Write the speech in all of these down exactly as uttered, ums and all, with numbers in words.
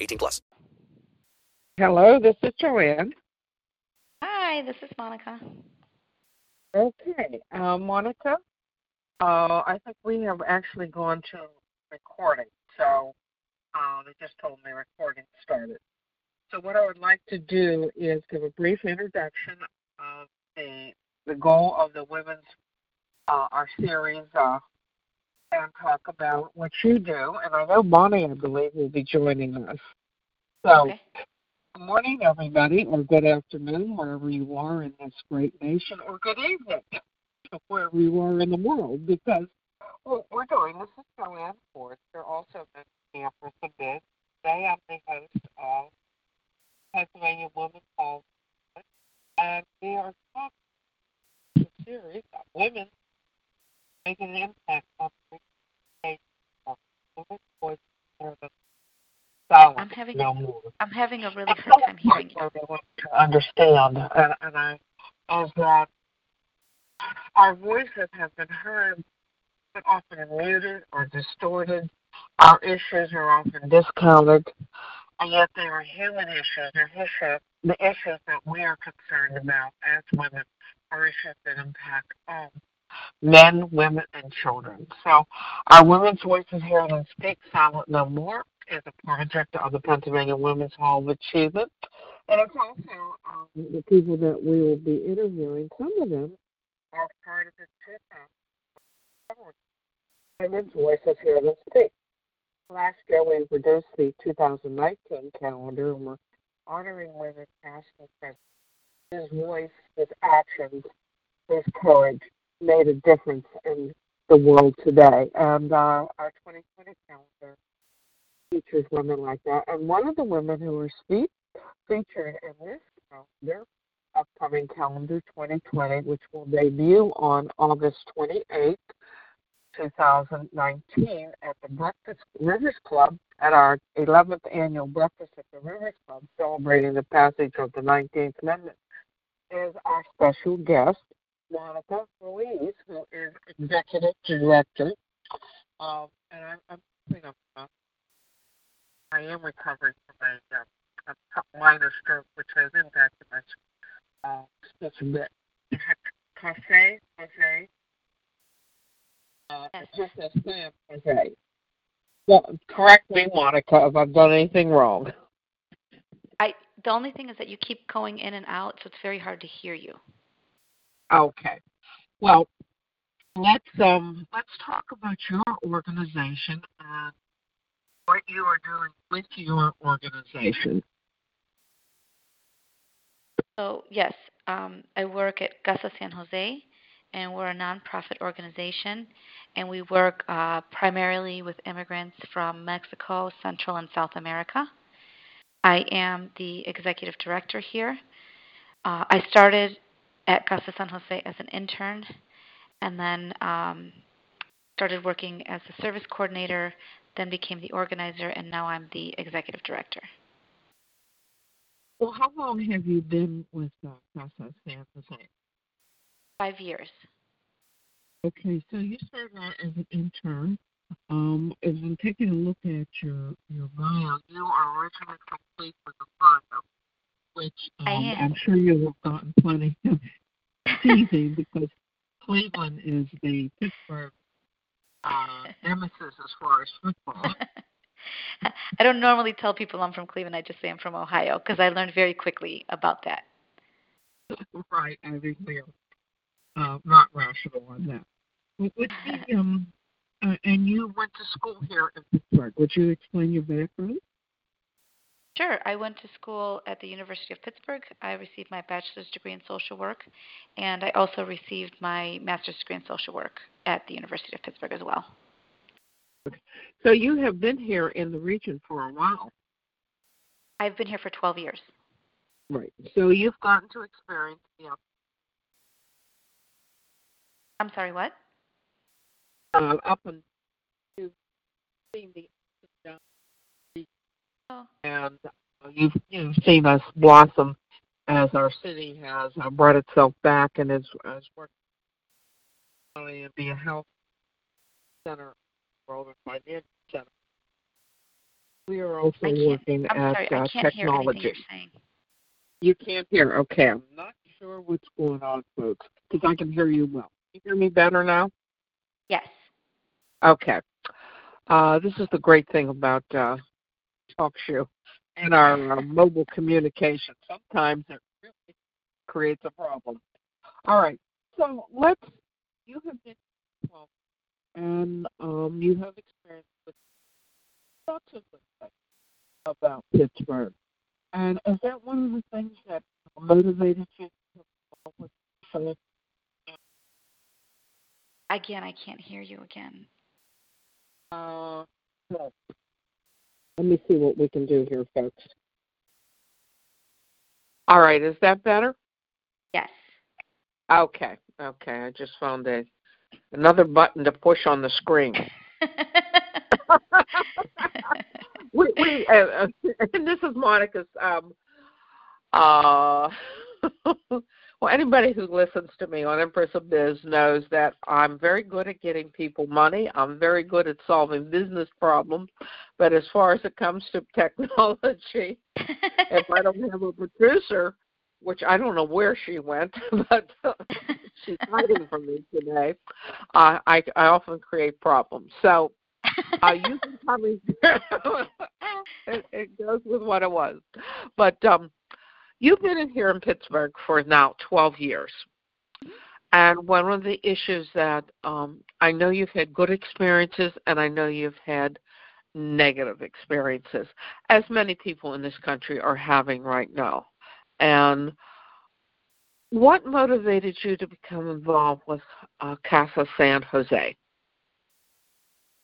eighteen plus. Hello, this is Joanne. Hi, this is Monica. Okay, uh, Monica, uh, I think we have actually gone to recording. So uh, they just told me recording started. So what I would like to do is give a brief introduction of the the goal of the women's uh, our series uh, and talk about what you do. And I know Bonnie, I believe, will be joining us. So okay. Good morning, everybody, or good afternoon, wherever you are in this great nation, or good evening, wherever you are in the world, because what we're doing, this is Joanne Forster, also the Empress of Biz. Today I'm the host of Pennsylvania Women's Hall of Achievement, and we are talking about the series of women making an impact on the community of women's voices for the silence. I'm having, no more. I'm having a really hard time hearing you. Everyone to understand, and, and I, as that our voices have been heard, but often muted or distorted, our issues are often discounted. And yet there are human issues, and issues, the issues that we are concerned about as women are issues that impact all men, women, and children. So our Women's Voices Hear Them Speak, Silent No More, is a project of the Pennsylvania Women's Hall of Achievement. And it's also um, the people that we will be interviewing, some of them are part of the Women's Voices Hear Them Speak. Last year, we produced the two thousand nineteen calendar, and we're honoring women's national presence. His voice, his actions, his courage made a difference in the world today. And uh, our twenty twenty calendar features women like that. And one of the women who are speak, featured in this calendar, upcoming calendar twenty twenty, which will debut on August twenty-eighth, two thousand nineteen at the Breakfast Rivers Club at our eleventh annual Breakfast at the Rivers Club celebrating the passage of the nineteenth Amendment is our special guest, Monica Ruiz, who is Executive Director of, and I'm, I'm you know, I am recovering from a, a minor stroke which has impacted my uh, speech a bit. Casa San José. Uh, just as Pam, okay. Well, correct me, Monica, if I've done anything wrong. I the only thing is that you keep going in and out, so it's very hard to hear you. Okay. Well, let's um let's talk about your organization and what you are doing with your organization. So yes, um, I work at Casa San José. And we're a nonprofit organization, and we work uh, primarily with immigrants from Mexico, Central, and South America. I am the executive director here. Uh, I started at Casa San José as an intern, and then um, started working as a service coordinator, then became the organizer, and now I'm the executive director. Well, how long have you been with uh, Casa San José? Five years. Okay, so you started out as an intern. Um, as I'm taking a look at your your bio, you are originally from Cleveland, Ohio, which um, I'm sure you have gotten plenty of teasing because Cleveland is the Pittsburgh uh, nemesis as far as football. I don't normally tell people I'm from Cleveland. I just say I'm from Ohio because I learned very quickly about that. Right, I think we are. Uh, not rational on that. Would you, um, uh, and you went to school here in Pittsburgh. Would you explain your background? Sure. I went to school at the University of Pittsburgh. I received my bachelor's degree in social work, and I also received my master's degree in social work at the University of Pittsburgh as well. So you have been here in the region for a while. I've been here for twelve years. Right. So you've gotten to experience, yeah. I'm sorry, what? Uh, up and you've seen the oh. and you've you've seen us blossom as our city has brought itself back and is is working to be a health center, world and financial center. We are also working I'm at sorry, uh, technology. You can't hear. Okay, I'm not sure what's going on, folks, because I can hear you well. Can you hear me better now? Yes. Okay. Uh, this is the great thing about uh, Talkshoe and our uh, mobile communication. Sometimes it really creates a problem. All right. So let's. You have been twelve, and um, you have experience with lots of things about Pittsburgh. And is that one of the things that motivated you to go with Philip? Again, I can't hear you again. Uh, no. Let me see what we can do here, folks. All right, is that better? Yes. Okay, okay. I just found a, another button to push on the screen. we, we, uh, and this is Monica's. Um, uh, Well, anybody who listens to me on Empress of Biz knows that I'm very good at getting people money. I'm very good at solving business problems. But as far as it comes to technology, if I don't have a producer, which I don't know where she went, but she's hiding from me today, uh, I, I often create problems. So uh, you can probably it, it goes with what it was. But um you've been in here in Pittsburgh for now twelve years. And one of the issues that um, I know you've had good experiences and I know you've had negative experiences, as many people in this country are having right now. And what motivated you to become involved with uh, Casa San Jose?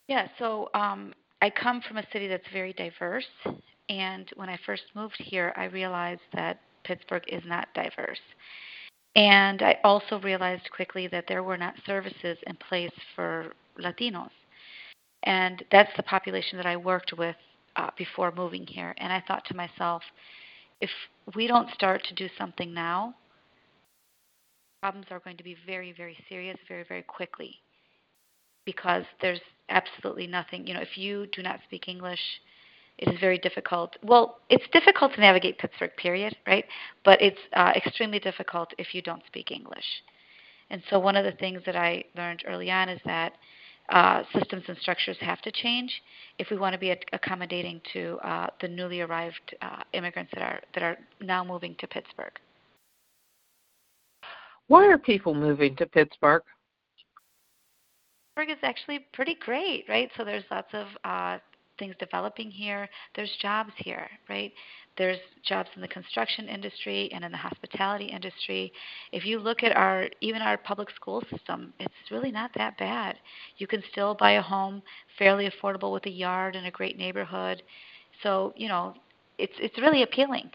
Yeah, so um, I come from a city that's very diverse. And when I first moved here, I realized that Pittsburgh is not diverse. And I also realized quickly that there were not services in place for Latinos. And that's the population that I worked with uh, before moving here. And I thought to myself, if we don't start to do something now, problems are going to be very, very serious, very, very quickly. Because there's absolutely nothing, you know, if you do not speak English, it is very difficult. Well, it's difficult to navigate Pittsburgh, period, right? But it's uh, extremely difficult if you don't speak English. And so one of the things that I learned early on is that uh, systems and structures have to change if we want to be ad- accommodating to uh, the newly arrived uh, immigrants that are that are now moving to Pittsburgh. Why are people moving to Pittsburgh? Pittsburgh is actually pretty great, right? So there's lots of uh, things developing here. There's jobs here, right? There's jobs in the construction industry and in the hospitality industry. If you look at our, even our public school system, it's really not that bad. You can still buy a home fairly affordable with a yard and a great neighborhood. So, you know, it's it's really appealing.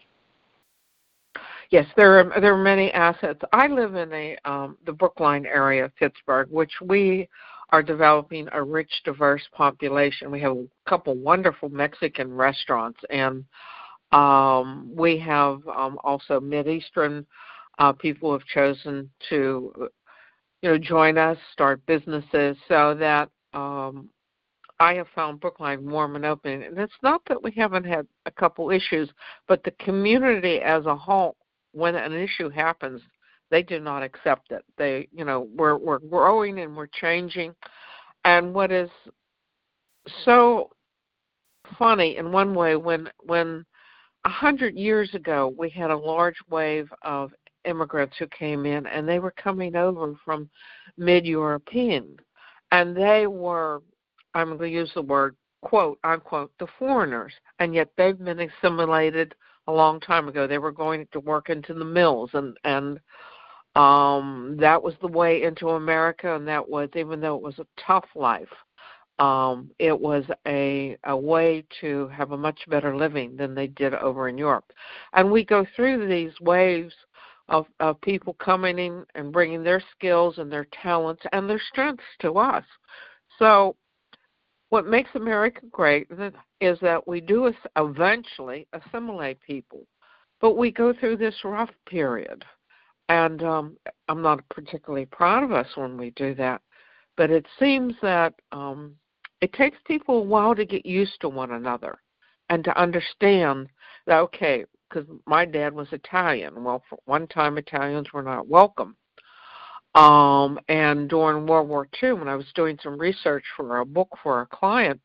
Yes, there are there are many assets. I live in a um, the Brookline area of Pittsburgh, which we are developing a rich, diverse population. We have a couple wonderful Mexican restaurants, and um, we have um, also Mideastern uh, people who have chosen to, you know, join us, start businesses, so that um, I have found Brookline warm and open. And it's not that we haven't had a couple issues, but the community as a whole, when an issue happens, they do not accept it. They, you know, we're we're growing and we're changing. And what is so funny in one way, when when a hundred years ago we had a large wave of immigrants who came in, and they were coming over from mid-European, and they were, I'm going to use the word quote unquote, the foreigners, and yet they've been assimilated a long time ago. They were going to work into the mills, and and. Um, that was the way into America, and that was, even though it was a tough life, Um, it was a, a way to have a much better living than they did over in Europe. And we go through these waves of, of people coming in and bringing their skills and their talents and their strengths to us. So what makes America great is that we do eventually assimilate people, but we go through this rough period. And um, I'm not particularly proud of us when we do that, but it seems that um, it takes people a while to get used to one another and to understand that, okay, because my dad was Italian. Well, for one time, Italians were not welcome. Um, and during World War Two, when I was doing some research for a book for a client,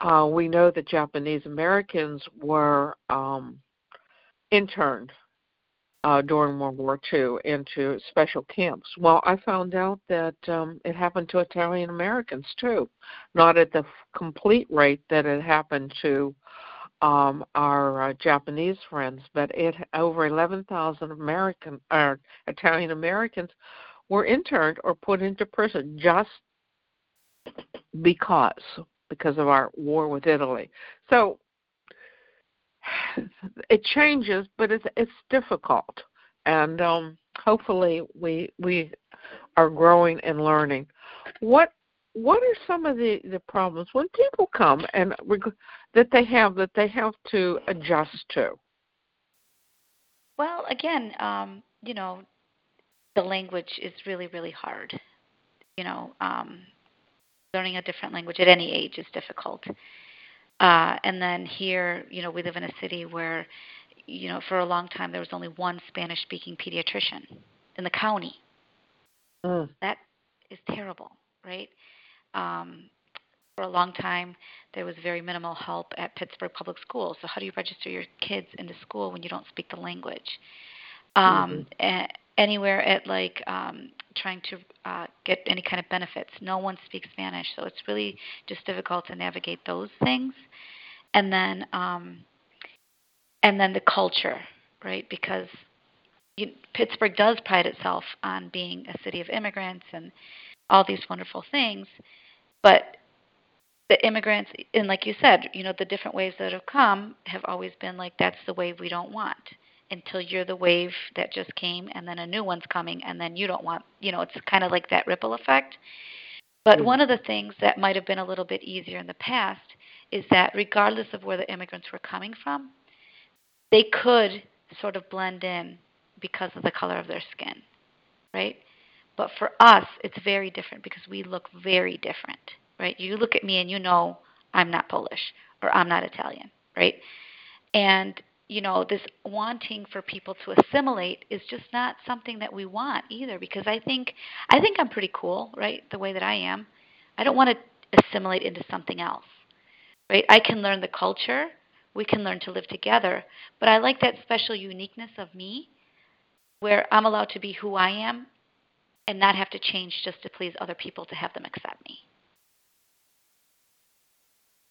uh, we know that Japanese Americans were um, interned uh, during World War Two into special camps. Well, I found out that um, it happened to Italian Americans too, not at the f- complete rate that it happened to Um, our uh, Japanese friends, but it, over eleven thousand American, uh, Italian Americans were interned or put into prison just because, because of our war with Italy. So it changes, but it's it's difficult, and um, hopefully we we are growing and learning. What What are some of the, the problems when people come and reg- that they have that they have to adjust to? Well, again, um, you know, the language is really, really hard. You know, um, learning a different language at any age is difficult. Uh, and then here, you know, we live in a city where, you know, for a long time there was only one Spanish-speaking pediatrician in the county. Mm. That is terrible, right? Um, for a long time, there was very minimal help at Pittsburgh public schools. So how do you register your kids into school when you don't speak the language? Um, mm-hmm. a- anywhere at like um, trying to uh, get any kind of benefits, no one speaks Spanish. So it's really just difficult to navigate those things. And then, um, and then the culture, right? Because you, Pittsburgh does pride itself on being a city of immigrants and all these wonderful things, but the immigrants, and like you said, you know, the different waves that have come have always been like, that's the wave we don't want, until you're the wave that just came, and then a new one's coming, and then you don't want, you know, it's kind of like that ripple effect. But mm-hmm. one of the things that might have been a little bit easier in the past is that regardless of where the immigrants were coming from, they could sort of blend in because of the color of their skin, right? But for us, it's very different because we look very different, right? You look at me and you know I'm not Polish or I'm not Italian, right? And, you know, this wanting for people to assimilate is just not something that we want either, because I think I think I'm pretty cool, right, the way that I am. I don't want to assimilate into something else, right? I can learn the culture. We can learn to live together. But I like that special uniqueness of me where I'm allowed to be who I am and not have to change just to please other people to have them accept me.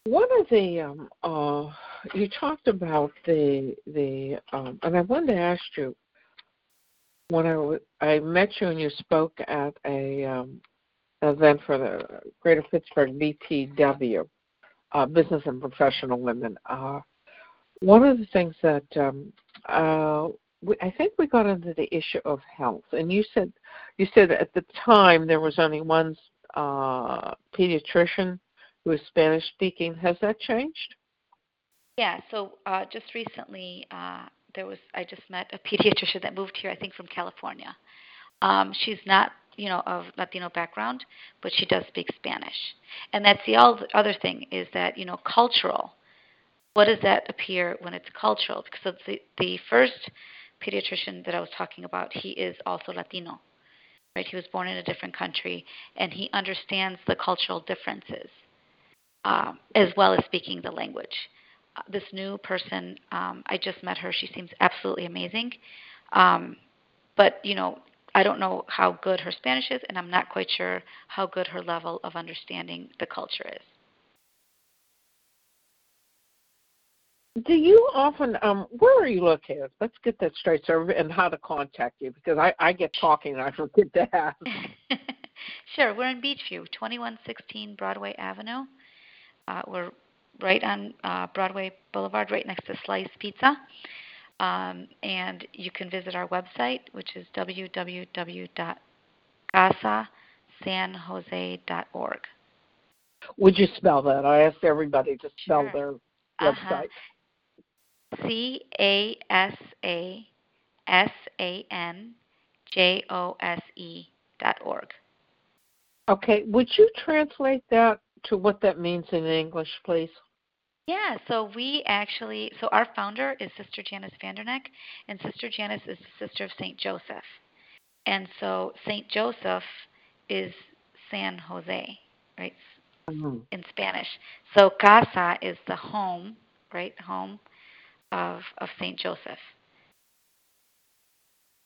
One of the um, uh, you talked about the the um, and I wanted to ask you when I, w- I met you and you spoke at a um, event for the Greater Pittsburgh B P W, uh, Business and Professional Women. Uh, one of the things that um, uh, I think we got into the issue of health, and you said you said at the time there was only one uh, pediatrician who was Spanish-speaking. Has that changed? Yeah, so uh, just recently uh, there was I just met a pediatrician that moved here, I think, from California. Um, she's not, you know, of Latino background, but she does speak Spanish. And that's the other thing is that, you know, cultural. What does that appear when it's cultural? Because it's the, the first pediatrician that I was talking about, he is also Latino, right? He was born in a different country, and he understands the cultural differences um, as well as speaking the language. Uh, this new person, um, I just met her. She seems absolutely amazing. Um, but, you know, I don't know how good her Spanish is, and I'm not quite sure how good her level of understanding the culture is. Do you often, um, where are you located? Let's get that straight, sir, and how to contact you, because I, I get talking and I forget to ask. Sure. We're in Beechview, twenty-one sixteen Broadway Avenue. Uh, we're right on uh, Broadway Boulevard, right next to Slice Pizza. Um, and you can visit our website, which is w w w dot casa san jose dot org. Would you spell that? I asked everybody to spell sure. their website. Uh-huh. C A S A S A N J O S E dot org. Okay. Would you translate that to what that means in English, please? Yeah, so we actually, so our founder is Sister Janice Vanderneck, and Sister Janice is the Sister of Saint Joseph. And so Saint Joseph is San Jose, right, mm-hmm. in Spanish. So Casa is the home, right, home of, of Saint Joseph.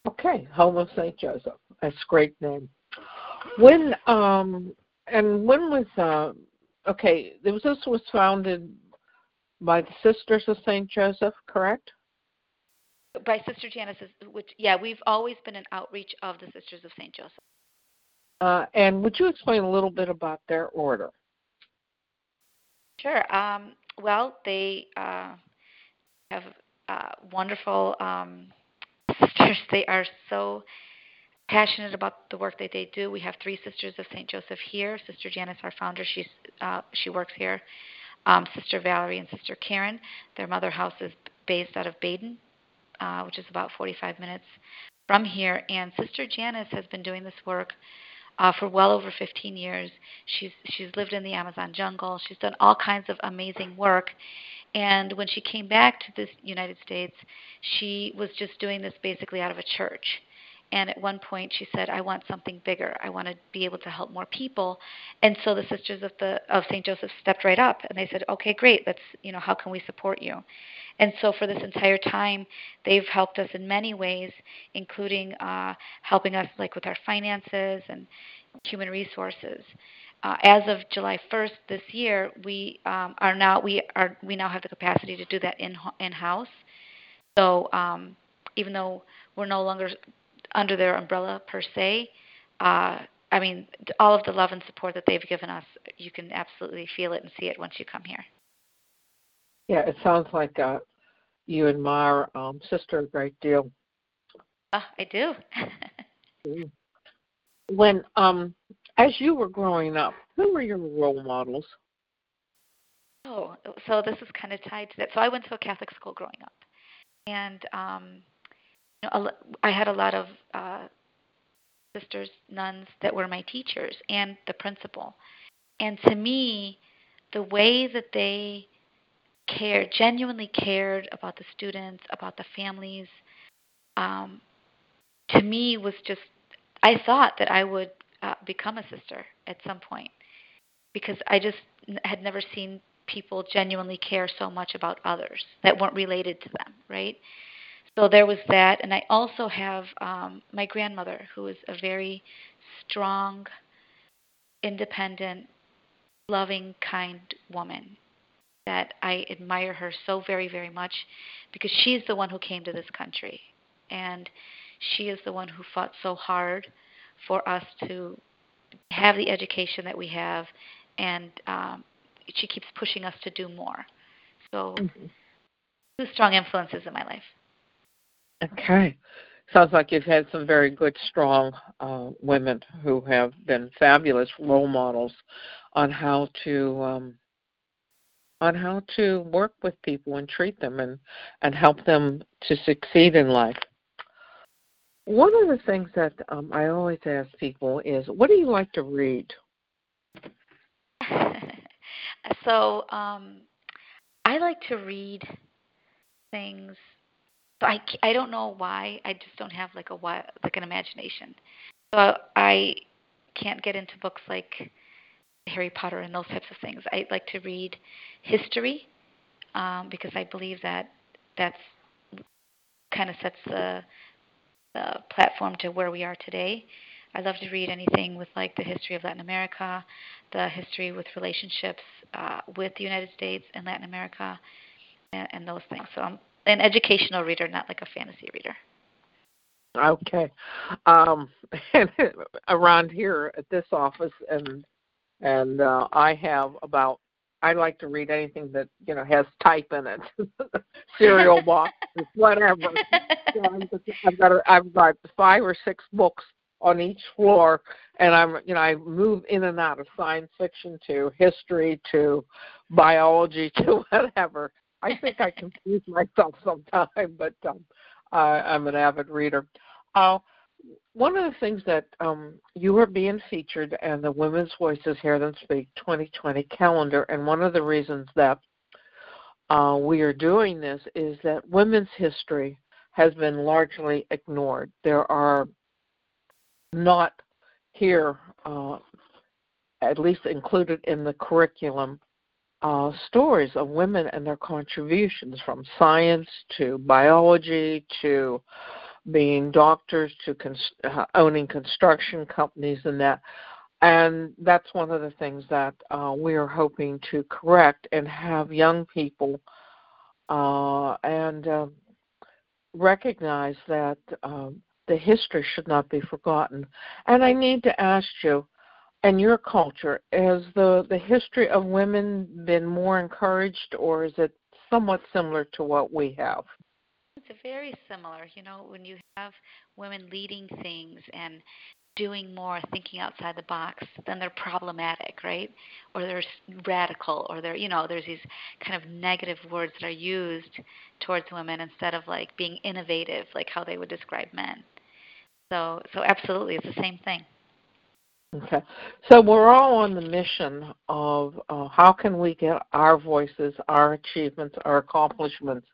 Okay, home of Saint Joseph. That's a great name. When, um, and when was, uh, okay, this was founded by the Sisters of Saint Joseph, correct? By Sister Janice, which, yeah, we've always been an outreach of the Sisters of Saint Joseph. Uh, and would you explain a little bit about their order? Sure. Um, well, they uh, have uh, wonderful um, sisters. They are so passionate about the work that they do. We have three Sisters of Saint Joseph here. Sister Janice, our founder, she's uh, she works here. Um, Sister Valerie and Sister Karen. Their mother house is based out of Baden, uh, which is about forty-five minutes from here. And Sister Janice has been doing this work uh, for well over fifteen years. She's she's lived in the Amazon jungle. She's done all kinds of amazing work. And when she came back to the United States, she was just doing this basically out of a church. And at one point she said, I want something bigger. I want to be able to help more people. And so the Sisters of the of Saint Joseph stepped right up and they said, okay, great. Let's, you know, how can we support you? And so for this entire time, they've helped us in many ways, including uh, helping us like with our finances and human resources. Uh, as of July first this year, we um, are now we are we now have the capacity to do that in in-house. So um, even though we're no longer under their umbrella per se, uh, I mean, all of the love and support that they've given us, you can absolutely feel it and see it once you come here. Yeah, it sounds like uh, you admire um, Sister a great deal. Uh, I do. When, um, as you were growing up, who were your role models? Oh, so this is kind of tied to that. So I went to a Catholic school growing up, and um, I had a lot of uh, sisters, nuns, that were my teachers and the principal. And to me, the way that they cared, genuinely cared about the students, about the families, um, to me was just, I thought that I would uh, become a sister at some point because I just had never seen people genuinely care so much about others that weren't related to them, right? So there was that, and I also have um, my grandmother, who is a very strong, independent, loving, kind woman that I admire her so very, very much because she's the one who came to this country, and she is the one who fought so hard for us to have the education that we have, and um, she keeps pushing us to do more. So mm-hmm. two strong influences in my life. Okay. Sounds like you've had some very good, strong uh, women who have been fabulous role models on how to um, on how to work with people and treat them and, and help them to succeed in life. One of the things that um, I always ask people is, what do you like to read? so um, I like to read things. So I, I don't know why. I just don't have like a like an imagination. So I can't get into books like Harry Potter and those types of things. I like to read history um, because I believe that that's kind of sets the, the platform to where we are today. I love to read anything with like the history of Latin America, the history with relationships uh, with the United States and Latin America, and, and those things. So I'm an educational reader, not like a fantasy reader. Okay. Um, and around here at this office, and and uh, I have about, I like to read anything that, you know, has type in it, cereal boxes, whatever. So I've got a, I've got five or six books on each floor, and I'm, you know, I move in and out of science fiction to history to biology to whatever. I think I confuse myself sometimes, but um, I, I'm an avid reader. Uh, one of the things that um, you are being featured in the Women's Voices Hear Them Speak twenty twenty calendar, and one of the reasons that uh, we are doing this is that women's history has been largely ignored. There are not here, uh, at least included in the curriculum, uh, stories of women and their contributions, from science to biology to being doctors to cons- uh, owning construction companies and that. And that's one of the things that uh, we are hoping to correct and have young people uh, and uh, recognize that uh, the history should not be forgotten. And I need to ask you, in your culture, has the, the history of women been more encouraged, or is it somewhat similar to what we have? It's very similar. You know, when you have women leading things and doing more, thinking outside the box, then they're problematic, right? Or they're radical, or they're, you know, there's these kind of negative words that are used towards women instead of like being innovative, like how they would describe men. So, so absolutely, it's the same thing. Okay. So we're all on the mission of uh, how can we get our voices, our achievements, our accomplishments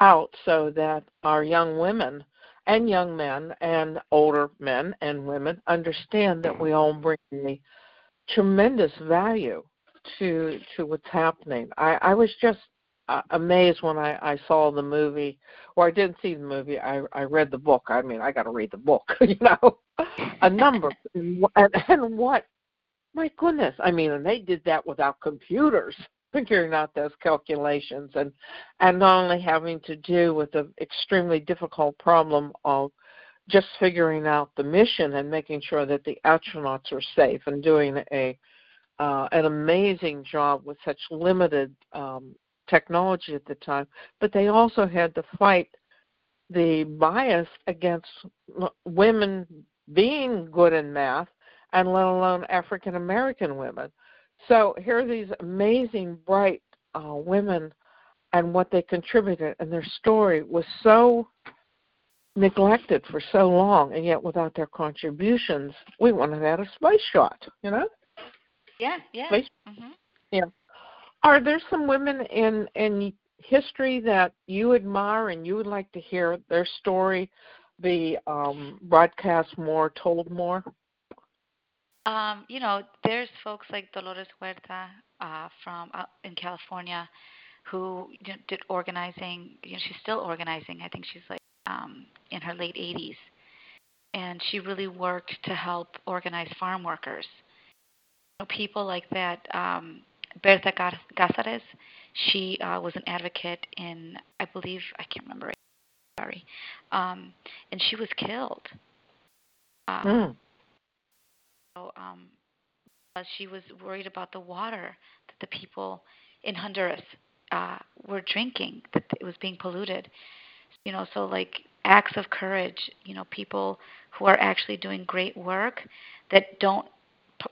out so that our young women and young men and older men and women understand that we all bring a tremendous value to to what's happening. I, I was just uh, amazed when I, I saw the movie, or I didn't see the movie, I, I read the book. I mean, I got to read the book, you know. A number, and, and what, my goodness, I mean, and they did that without computers, figuring out those calculations, and, and not only having to do with the extremely difficult problem of just figuring out the mission and making sure that the astronauts are safe, and doing a uh, an amazing job with such limited um, technology at the time, but they also had to fight the bias against women being good in math, and let alone African-American women. So here are these amazing, bright uh, women and what they contributed, and their story was so neglected for so long, and yet without their contributions, we wouldn't have had a space shot, you know? Yeah, yeah. Mm-hmm. Yeah. Are there some women in, in history that you admire and you would like to hear their story be um, broadcast more, told more? Um, you know, there's folks like Dolores Huerta uh, from uh, in California who you know, did organizing. You know, she's still organizing. I think she's like um, in her late eighties, and she really worked to help organize farm workers. You know, people like that. Um, Bertha Gazares, she uh, was an advocate in, I believe, I can't remember. Sorry, um, and she was killed. Um, mm. So um, she was worried about the water that the people in Honduras uh, were drinking, that it was being polluted. You know, so like acts of courage. You know, people who are actually doing great work that don't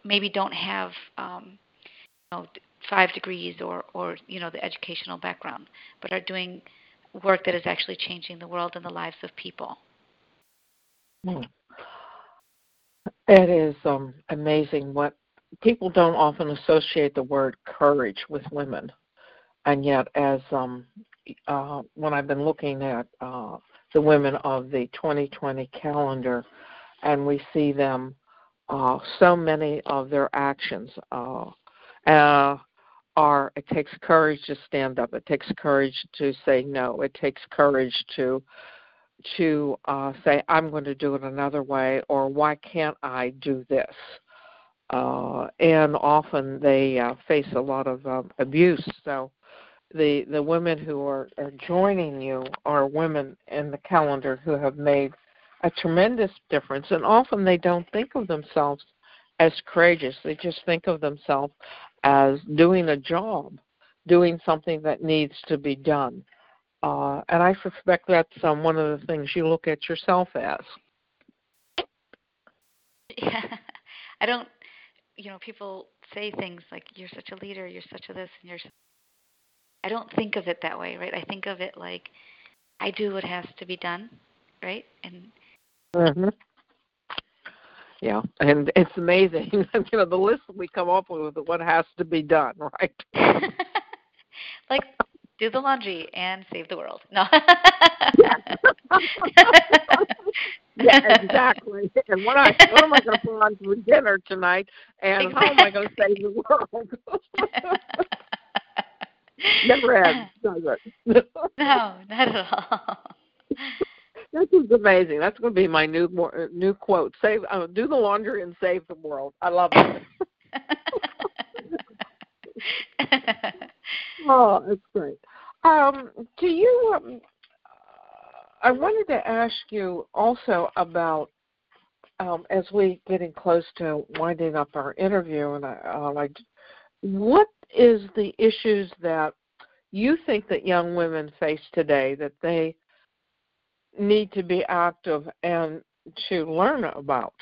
maybe don't have um, you know five degrees or or you know the educational background, but are doing work that is actually changing the world and the lives of people. It is um, amazing what people don't often associate the word courage with women. And yet, as um, uh, when I've been looking at uh, the women of the twenty twenty calendar, and we see them, uh, so many of their actions uh, uh Are, it takes courage to stand up. It takes courage to say no. It takes courage to to uh, say, I'm going to do it another way, or why can't I do this? Uh, and often they uh, face a lot of um, abuse. So the, the women who are, are joining you are women in the calendar who have made a tremendous difference, and often they don't think of themselves as courageous. They just think of themselves as doing a job, doing something that needs to be done. Uh, and I suspect that's um, one of the things you look at yourself as. Yeah, I don't, you know, people say things like, you're such a leader, you're such a this, and you're, I don't think of it that way, right? I think of it like, I do what has to be done, right? And mm-hmm. Yeah, and it's amazing, you know, the list we come up with of what has to be done, right? Like, do the laundry and save the world. No. Yeah. Yeah, exactly. And what, I, what am I going to put on for dinner tonight? And exactly. How am I going to save the world? Never ends, does it? No, not at all. This is amazing. That's going to be my new new quote. Save, uh, do the laundry and save the world. I love it. Oh, that's great. Um, do you? Um, I wanted to ask you also about um, as we getting close to winding up our interview, and I, uh, like, what is the issues that you think that young women face today that they need to be active and to learn about?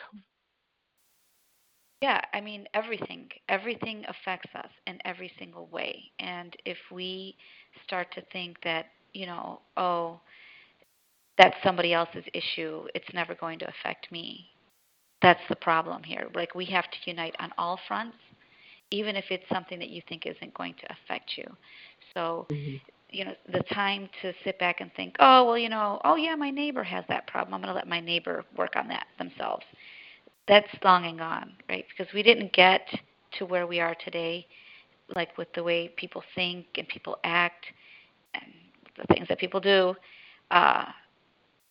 Yeah, I mean, everything. Everything affects us in every single way. And if we start to think that, you know, oh, that's somebody else's issue, it's never going to affect me, that's the problem here. Like, we have to unite on all fronts, even if it's something that you think isn't going to affect you. So, mm-hmm. you know, the time to sit back and think, oh, well, you know, oh, yeah, my neighbor has that problem. I'm going to let my neighbor work on that themselves. That's long and gone, right? Because we didn't get to where we are today, like with the way people think and people act and the things that people do, uh,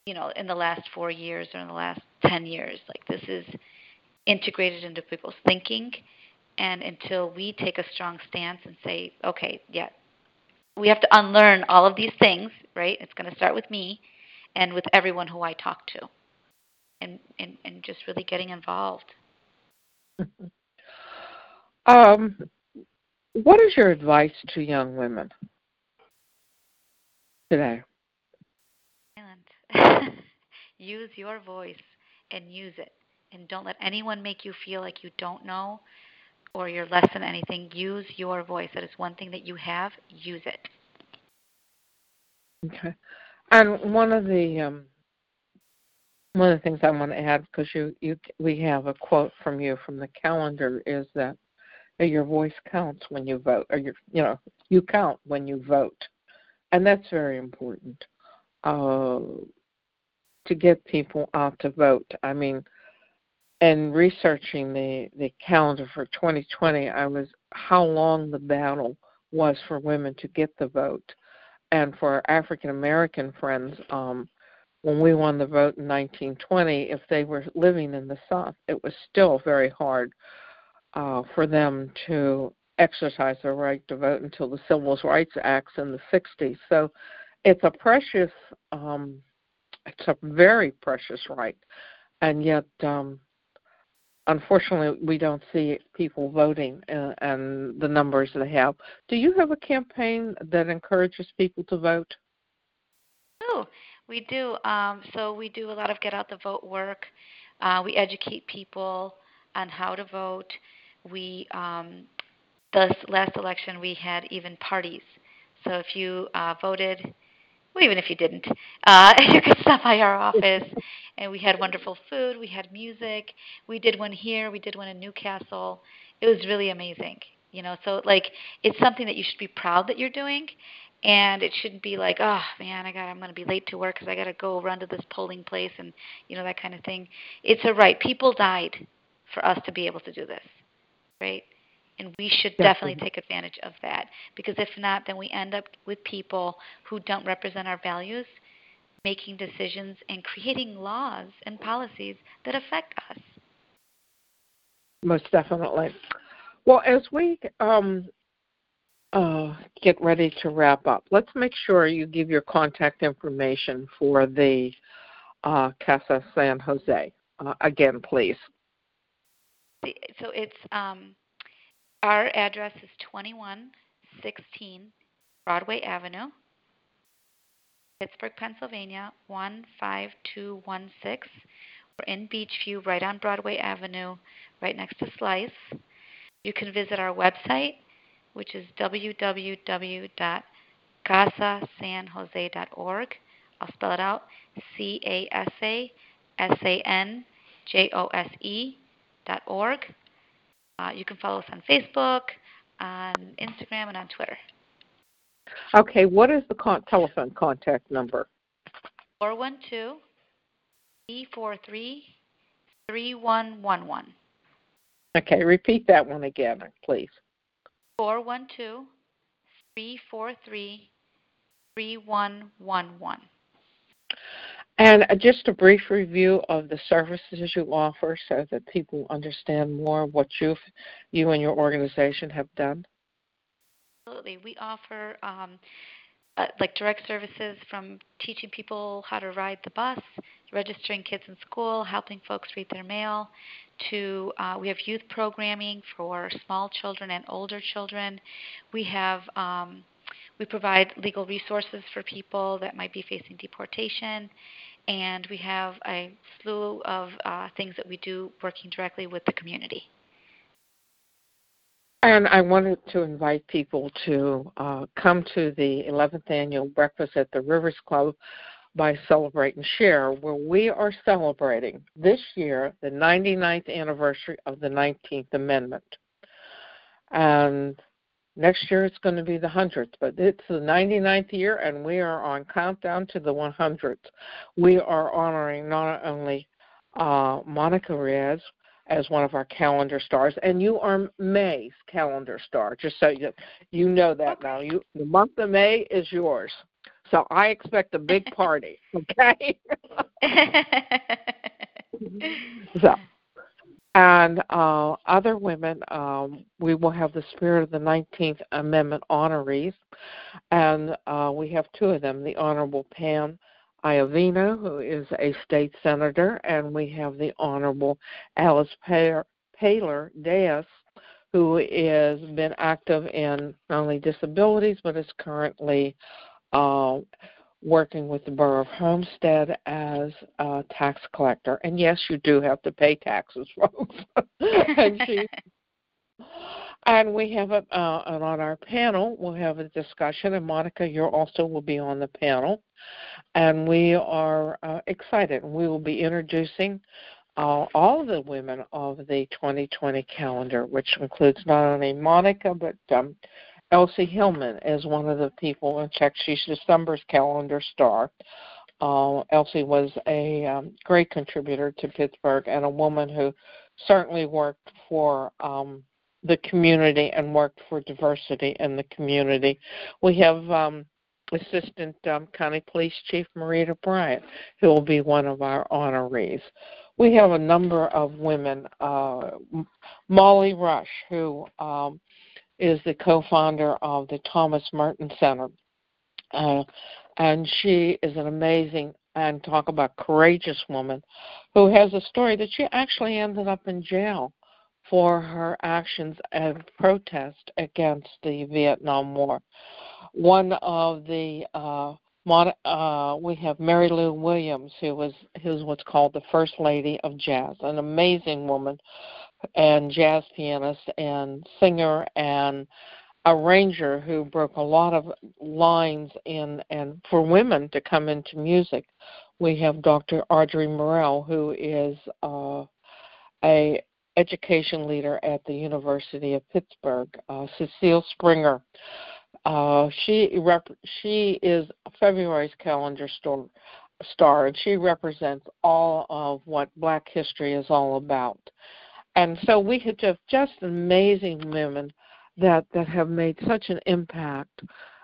you know, in the last four years or in the last ten years. Like, this is integrated into people's thinking. And until we take a strong stance and say, okay, yeah, we have to unlearn all of these things, right? It's going to start with me and with everyone who I talk to, and, and, and just really getting involved. Um, what is your advice to young women today? Use your voice and use it, and don't let anyone make you feel like you don't know or you're less than anything. Use your voice. That is one thing that you have. Use it. Okay. And one of the um, one of the things I want to add, because you, you we have a quote from you from the calendar, is that your voice counts when you vote, or your you know you count when you vote, and that's very important uh, to get people out to vote. I mean. And researching the, the calendar for twenty twenty, I was how long the battle was for women to get the vote. And for our African-American friends, um, when we won the vote in nineteen twenty, if they were living in the South, it was still very hard uh, for them to exercise their right to vote until the Civil Rights Acts in the sixties. So it's a precious, um, it's a very precious right. And yet... Um, Unfortunately, we don't see people voting and, and the numbers they have. Do you have a campaign that encourages people to vote? Oh, we do. Um, so we do a lot of get out the vote work. Uh, we educate people on how to vote. We um, this last election we had even parties. So if you uh, voted, well, even if you didn't, uh, you could stop by our office. And we had wonderful food. We had music. We did one here. We did one in Newcastle. It was really amazing. You know, so, like, it's something that you should be proud that you're doing. And it shouldn't be like, oh, man, I got, I'm going to be late to work because I got to go run to this polling place and, you know, that kind of thing. It's a right. People died for us to be able to do this, right? And we should definitely take advantage of that, because if not, then we end up with people who don't represent our values making decisions and creating laws and policies that affect us. Most definitely. Well, as we um, uh, get ready to wrap up, let's make sure you give your contact information for the uh, Casa San Jose. Uh, again, please. So it's um, our address is twenty-one sixteen Broadway Avenue, Pittsburgh, Pennsylvania, one five two one six. We're in Beechview, right on Broadway Avenue, right next to Slice. You can visit our website, which is w w w dot casa san jose dot org. I'll spell it out, C A S A S A N J O S E dot org. Uh, you can follow us on Facebook, on Instagram, and on Twitter. Okay, what is the con- telephone contact number? four one two, three four three, three one one one. Okay, repeat that one again, please. four one two, three four three, three one one one. And just a brief review of the services you offer so that people understand more what you you and your organization have done. Absolutely. We offer um, uh, like direct services from teaching people how to ride the bus, registering kids in school, helping folks read their mail, to uh, we have youth programming for small children and older children. We have um, we provide legal resources for people that might be facing deportation, and we have a slew of uh, things that we do working directly with the community. And I wanted to invite people to uh, come to the eleventh Annual Breakfast at the Rivers Club by Celebrate and Share, where we are celebrating this year the ninety-ninth anniversary of the nineteenth Amendment. And next year it's going to be the hundredth, but it's the ninety-ninth year, and we are on countdown to the one hundredth. We are honoring not only uh, Monica Ruiz as one of our calendar stars, and you are May's calendar star, just so you, you know that okay. Now. You, the month of May is yours. So I expect a big party, okay? so, and uh, other women, um, we will have the Spirit of the nineteenth Amendment honorees, and uh, we have two of them, the Honorable Pam Iavino, who is a state senator, and we have the Honorable Alice Paylor-Dais, who has been active in not only disabilities, but is currently Uh, working with the Borough of Homestead as a tax collector. And, yes, you do have to pay taxes, folks. and, she, and we have, a, uh, and on our panel, we'll have a discussion. And, Monica, you also will be on the panel. And we are uh, excited. We will be introducing uh, all the women of the twenty twenty calendar, which includes not only Monica, but um, Elsie Hillman is one of the people. In fact, she's December's calendar star. Uh, Elsie was a um, great contributor to Pittsburgh and a woman who certainly worked for um, the community and worked for diversity in the community. We have um, Assistant um, County Police Chief Marita Bryant, who will be one of our honorees. We have a number of women. Uh, Molly Rush, who... Um, is the co-founder of the Thomas Merton Center. Uh, and she is an amazing and talk about courageous woman who has a story that she actually ended up in jail for her actions and protest against the Vietnam War. One of the, uh, mod- uh, we have Mary Lou Williams, who was who's what's called the First Lady of Jazz, an amazing woman and jazz pianist and singer and arranger who broke a lot of lines in and for women to come into music. We have Doctor Audrey Morrell, who is uh, a education leader at the University of Pittsburgh. Uh, Cecile Springer, uh, she rep- she is February's calendar star, star, and she represents all of what Black history is all about. And so we have just amazing women that, that have made such an impact,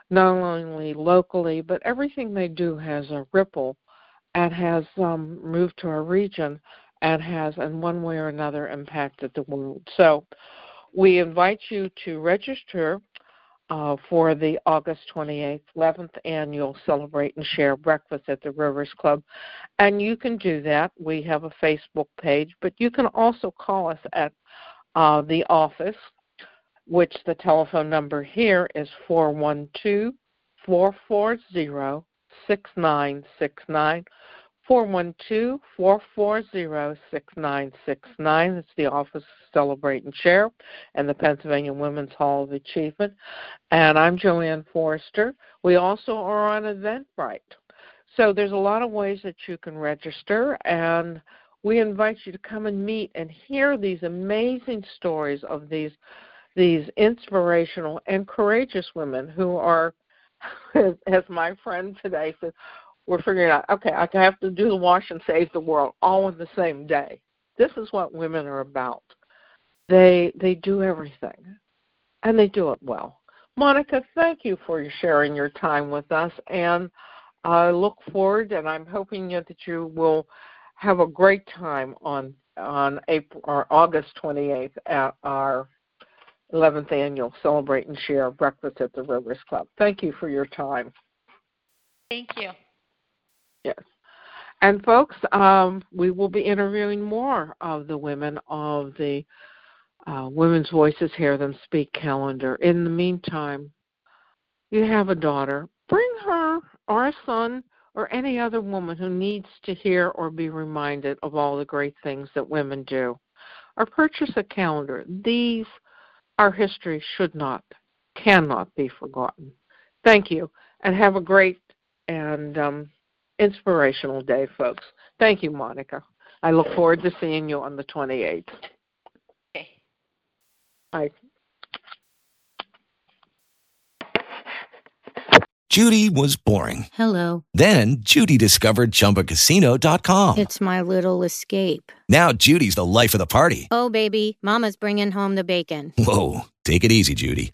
not only locally, but everything they do has a ripple and has um, moved to our region and has in one way or another impacted the world. So we invite you to register uh, for the August twenty-eighth, eleventh annual Celebrate and Share Breakfast at the Rivers Club. And you can do that. We have a Facebook page, but you can also call us at uh, the office, which the telephone number here is four one two, four four zero, six nine six nine. four one two, four four zero, six nine six nine. It's the Office of Celebrate and Share and the Pennsylvania Women's Hall of Achievement. And I'm Joanne Forster. We also are on Eventbrite. So there's a lot of ways that you can register, and we invite you to come and meet and hear these amazing stories of these, these inspirational and courageous women who are, as my friend today said, we're figuring out, okay, I have to do the wash and save the world all in the same day. This is what women are about. They they do everything, and they do it well. Monica, thank you for sharing your time with us, and I look forward, and I'm hoping that you will have a great time on on April or August twenty-eighth at our eleventh annual Celebrate and Share Breakfast at the Rivers Club. Thank you for your time. Thank you. Yes. And, folks, um, we will be interviewing more of the women of the uh, Women's Voices Hear Them Speak calendar. In the meantime, you have a daughter. Bring her or a son or any other woman who needs to hear or be reminded of all the great things that women do. Or purchase a calendar. These, our history should not, cannot be forgotten. Thank you, and have a great and um, inspirational day, folks. Thank you, Monica. I look forward to seeing you on the twenty-eighth. Okay. Bye. Judy was boring. Hello. Then Judy discovered Chumba Casino dot com. It's my little escape. Now Judy's the life of the party. Oh, baby, Mama's bringing home the bacon. Whoa, take it easy, Judy.